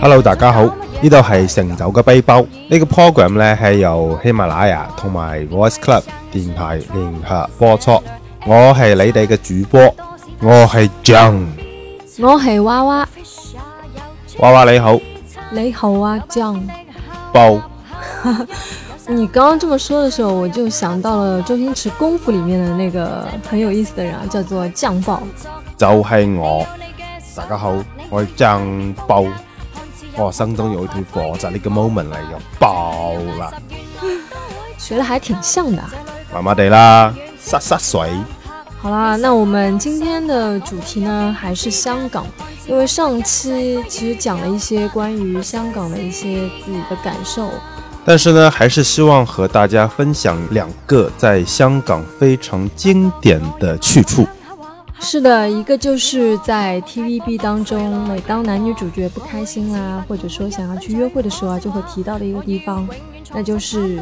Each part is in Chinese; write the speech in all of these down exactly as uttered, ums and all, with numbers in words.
Hello， 大家好，呢度係成就嘅背包。呢個 program 咧係由喜馬拉雅同埋 Voice Club 電台聯合播出。我係你哋嘅主播，我係 John， 我係娃娃。娃娃你好，你好啊 John。爆！你刚刚这么说的时候，我就想到了周星驰《功夫》里面的那个很有意思的人，叫做酱爆。就係我，大家好，我係醬爆。我生中有一堆火，就係呢個 moment 嚟嘅爆啦。學得還挺像的。麻麻地啦，濕濕水。好啦，那我们今天的主题呢，還是香港，因為上期其實講了一些關於香港的一些自己的感受。但是呢，还是希望和大家分享两个在香港非常经典的去处。是的，一个就是在 T V B 当中，每当男女主角不开心啊，或者说想要去约会的时候啊，就会提到的一个地方，那就是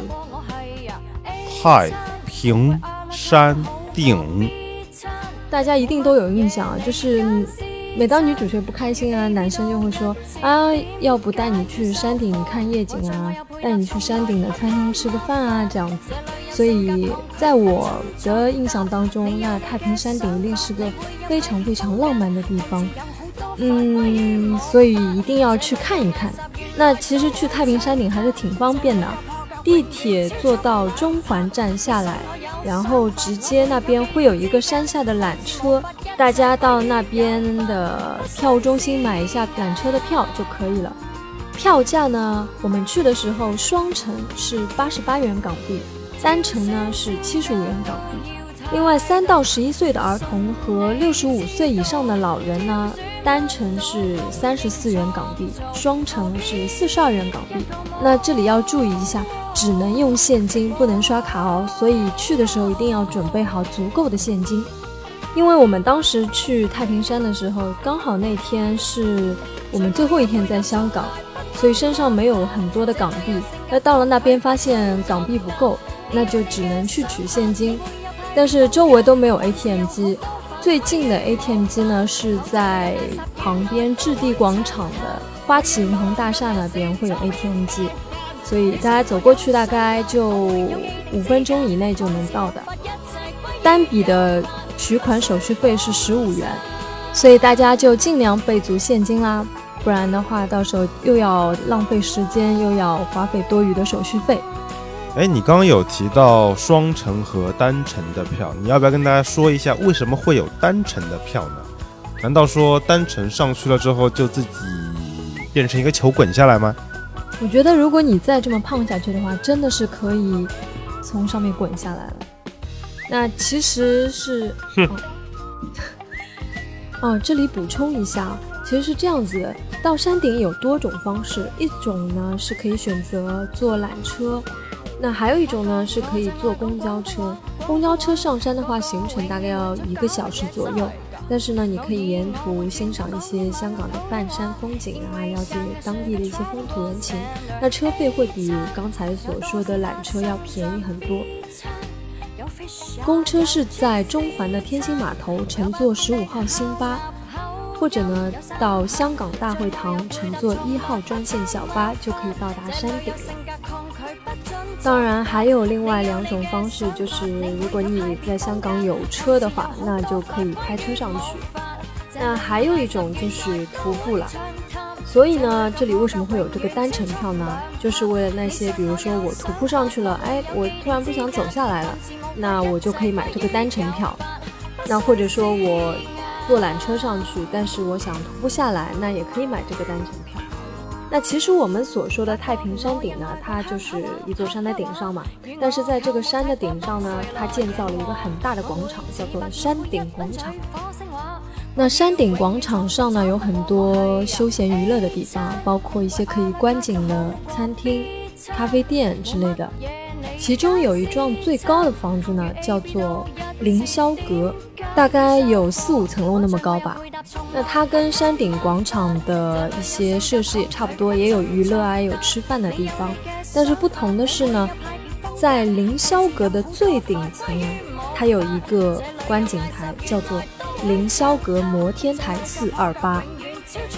太平山顶。大家一定都有印象啊，就是每当女主角不开心啊，男生就会说啊，要不带你去山顶看夜景啊，带你去山顶的餐厅吃个饭啊，这样子。所以在我的印象当中，那太平山顶一定是个非常非常浪漫的地方，嗯，所以一定要去看一看。那其实去太平山顶还是挺方便的，地铁坐到中环站下来，然后直接那边会有一个山下的缆车，大家到那边的票务中心买一下缆车的票就可以了。票价呢，我们去的时候双程是八十八元港币，单程呢是七十五元港币。另外三到十一岁的儿童和六十五岁以上的老人呢，单程是三十四元港币，双程是四十二元港币。那这里要注意一下，只能用现金，不能刷卡哦，所以去的时候一定要准备好足够的现金。因为我们当时去太平山的时候，刚好那天是我们最后一天在香港，所以身上没有很多的港币。那到了那边发现港币不够，那就只能去取现金，但是周围都没有 A T M 机。最近的 A T M 机呢是在旁边置地广场的花旗银行大厦那边会有 A T M 机，所以大家走过去大概就五分钟以内就能到的。单笔的取款手续费是十五元，所以大家就尽量备足现金啦，不然的话到时候又要浪费时间，又要花费多余的手续费。哎，你刚刚有提到双程和单程的票，你要不要跟大家说一下为什么会有单程的票呢？难道说单程上去了之后就自己变成一个球滚下来吗？我觉得如果你再这么胖下去的话，真的是可以从上面滚下来了。那其实是哦，哦，这里补充一下，其实是这样子，到山顶有多种方式，一种呢是可以选择坐缆车，那还有一种呢是可以坐公交车。公交车上山的话，行程大概要一个小时左右，但是呢你可以沿途欣赏一些香港的半山风景啊，了解当地的一些风土人情。那车费会比刚才所说的缆车要便宜很多。公车是在中环的天星码头乘坐十五号星巴，或者呢到香港大会堂乘坐一号专线小巴就可以到达山顶了。当然还有另外两种方式，就是如果你在香港有车的话，那就可以开车上去。那还有一种就是徒步了。所以呢这里为什么会有这个单程票呢？就是为了那些比如说我徒步上去了，哎，我突然不想走下来了，那我就可以买这个单程票。那或者说我坐缆车上去，但是我想徒步下来，那也可以买这个单程票。那其实我们所说的太平山顶呢，它就是一座山的顶上嘛，但是在这个山的顶上呢，它建造了一个很大的广场，叫做山顶广场。那山顶广场上呢，有很多休闲娱乐的地方，包括一些可以观景的餐厅、咖啡店之类的。其中有一幢最高的房子呢，叫做凌霄阁，大概有四五层楼那么高吧。那它跟山顶广场的一些设施也差不多，也有娱乐啊，也有吃饭的地方。但是不同的是呢，在凌霄阁的最顶层，它有一个观景台，叫做凌霄阁摩天台四二八，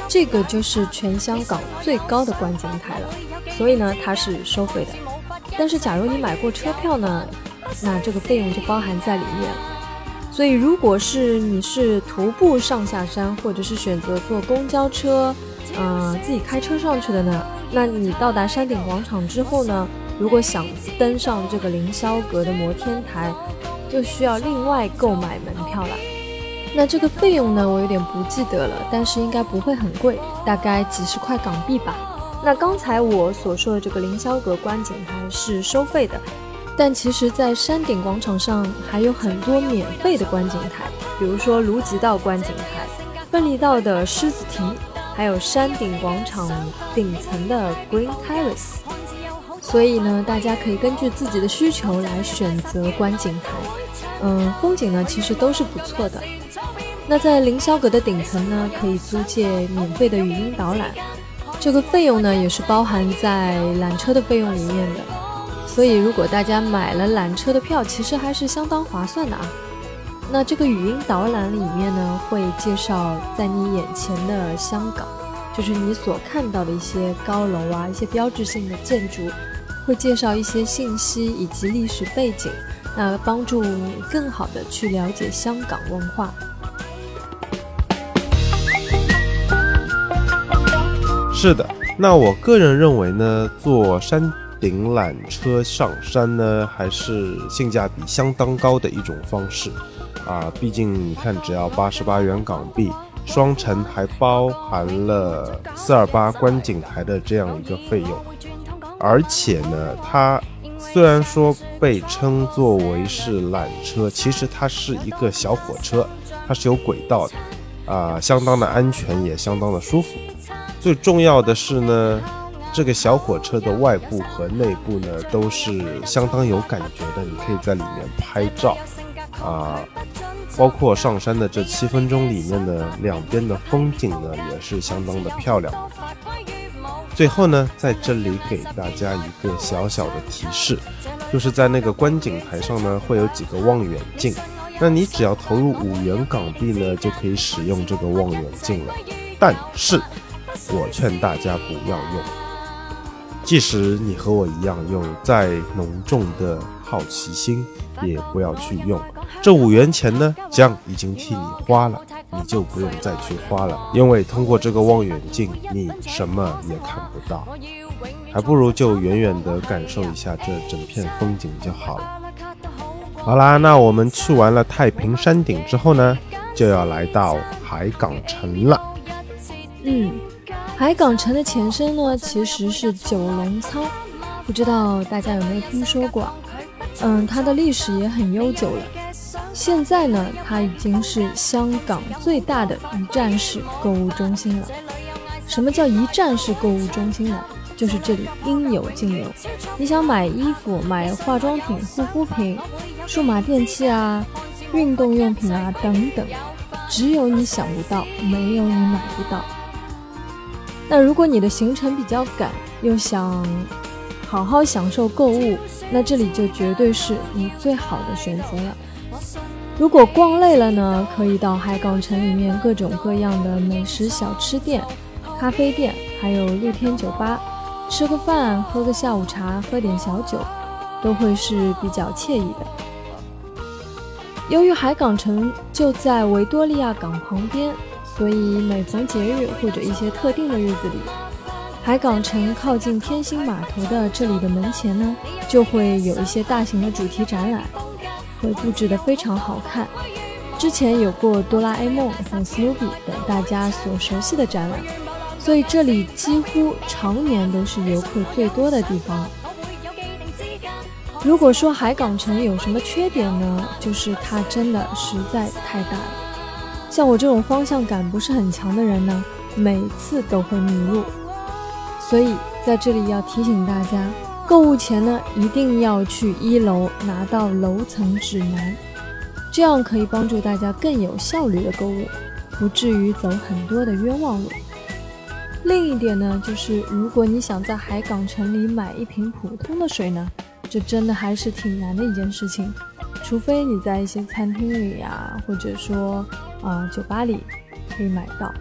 这个就是全香港最高的观景台了，所以呢它是收费的。但是假如你买过车票呢，那这个费用就包含在里面了。所以如果是你是徒步上下山，或者是选择坐公交车，嗯、呃，自己开车上去的呢，那你到达山顶广场之后呢，如果想登上这个凌霄阁的摩天台，就需要另外购买门票了。那这个费用呢，我有点不记得了，但是应该不会很贵，大概几十块港币吧。那刚才我所说的这个凌霄阁观景台是收费的，但其实在山顶广场上还有很多免费的观景台，比如说卢吉道观景台、分离道的狮子亭，还有山顶广场顶层的 Green Terrace。 所以呢，大家可以根据自己的需求来选择观景台，嗯，风景呢其实都是不错的。那在凌霄阁的顶层呢，可以租借免费的语音导览，这个费用呢也是包含在缆车的费用里面的，所以如果大家买了缆车的票，其实还是相当划算的啊。那这个语音导览里面呢，会介绍在你眼前的香港，就是你所看到的一些高楼啊，一些标志性的建筑，会介绍一些信息以及历史背景，那帮助你更好的去了解香港文化。是的，那我个人认为呢，坐山顶缆车上山呢，还是性价比相当高的一种方式啊！毕竟你看，只要八十八元港币，双程还包含了四二八观景台的这样一个费用。而且呢，它虽然说被称作为是缆车，其实它是一个小火车，它是有轨道的啊，相当的安全，也相当的舒服。最重要的是呢，这个小火车的外部和内部呢都是相当有感觉的，你可以在里面拍照啊、呃，包括上山的这七分钟里面呢，两边的风景呢也是相当的漂亮。最后呢，在这里给大家一个小小的提示，就是在那个观景台上呢会有几个望远镜，那你只要投入五元港币呢就可以使用这个望远镜了，但是我劝大家不要用。即使你和我一样有再浓重的好奇心，也不要去用。这五元钱呢，将已经替你花了，你就不用再去花了，因为通过这个望远镜，你什么也看不到，还不如就远远的感受一下这整片风景就好了。好啦，那我们去完了太平山顶之后呢，就要来到海港城了。嗯。海港城的前身呢，其实是九龙仓，不知道大家有没有听说过？嗯，它的历史也很悠久了。现在呢，它已经是香港最大的一站式购物中心了。什么叫一站式购物中心呢？就是这里应有尽有。你想买衣服、买化妆品、护肤品、数码电器啊、运动用品啊等等，只有你想不到，没有你买不到。那如果你的行程比较赶，又想好好享受购物，那这里就绝对是你最好的选择了。如果逛累了呢，可以到海港城里面各种各样的美食小吃店、咖啡店，还有露天酒吧，吃个饭，喝个下午茶，喝点小酒，都会是比较惬意的。由于海港城就在维多利亚港旁边，所以每逢节日或者一些特定的日子里，海港城靠近天星码头的这里的门前呢，就会有一些大型的主题展览，会布置得非常好看。之前有过哆啦 A 梦和 Snoopy 等大家所熟悉的展览，所以这里几乎常年都是游客最多的地方。如果说海港城有什么缺点呢，就是它真的实在太大了。像我这种方向感不是很强的人呢，每次都会迷路。所以在这里要提醒大家，购物前呢，一定要去一楼拿到楼层指南，这样可以帮助大家更有效率的购物，不至于走很多的冤枉路。另一点呢，就是如果你想在海港城里买一瓶普通的水呢，这真的还是挺难的一件事情，除非你在一些餐厅里啊，或者说呃酒吧里可以买到。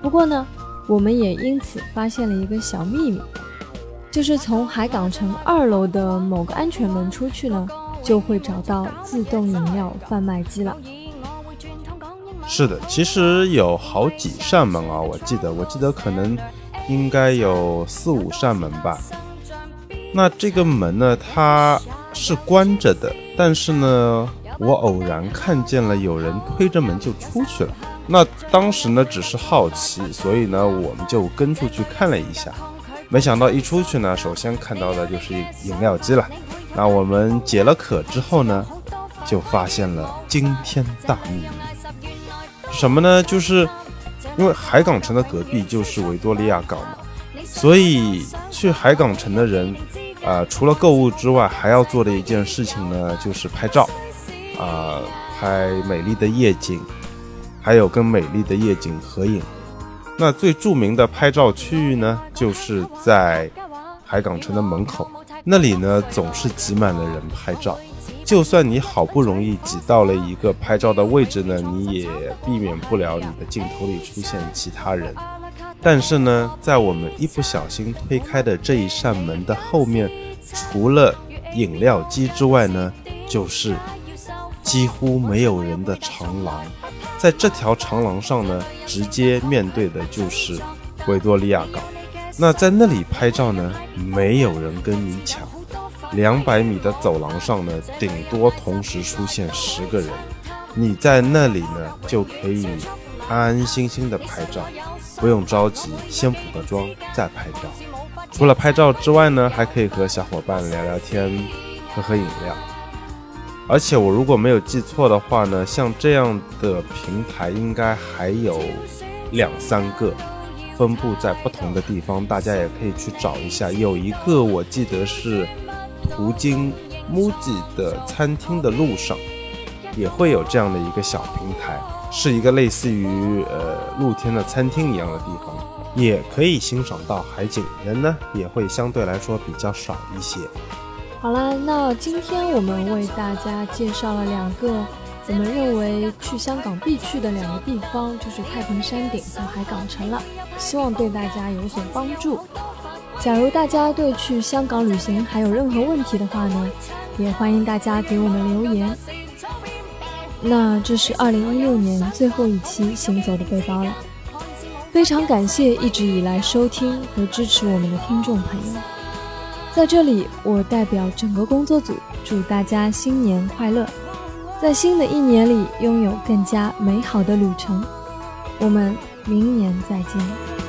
不过呢，我们也因此发现了一个小秘密，就是从海港城二楼的某个安全门出去呢，就会找到自动饮料贩卖机了。是的，其实有好几扇门啊，我记得我记得可能应该有四五扇门吧。那这个门呢，它是关着的，但是呢，我偶然看见了有人推着门就出去了。那当时呢，只是好奇，所以呢，我们就跟出去看了一下。没想到一出去呢，首先看到的就是饮料机了。那我们解了渴之后呢，就发现了惊天大秘密。什么呢？就是因为海港城的隔壁就是维多利亚港嘛，所以去海港城的人呃，除了购物之外，还要做的一件事情呢，就是拍照，啊、呃，拍美丽的夜景，还有跟美丽的夜景合影。那最著名的拍照区域呢，就是在海港城的门口，那里呢总是挤满了人拍照。就算你好不容易挤到了一个拍照的位置呢，你也避免不了你的镜头里出现其他人。但是呢，在我们一不小心推开的这一扇门的后面，除了饮料机之外呢，就是几乎没有人的长廊。在这条长廊上呢，直接面对的就是维多利亚港。那在那里拍照呢，没有人跟你抢。两百米的走廊上呢，顶多同时出现十个人。你在那里呢，就可以安安心心的拍照，不用着急，先补个妆再拍照。除了拍照之外呢，还可以和小伙伴聊聊天，喝喝饮料。而且我如果没有记错的话呢，像这样的平台应该还有两三个，分布在不同的地方，大家也可以去找一下。有一个我记得是途经 Muji 的餐厅的路上，也会有这样的一个小平台，是一个类似于呃露天的餐厅一样的地方，也可以欣赏到海景，人呢也会相对来说比较少一些。好了，那今天我们为大家介绍了两个我们认为去香港必去的两个地方，就是太平山顶和海港城了，希望对大家有所帮助。假如大家对去香港旅行还有任何问题的话呢，也欢迎大家给我们留言。那这是二零一六年最后一期行走的背包了，非常感谢一直以来收听和支持我们的听众朋友。在这里，我代表整个工作组祝大家新年快乐，在新的一年里拥有更加美好的旅程。我们明年再见。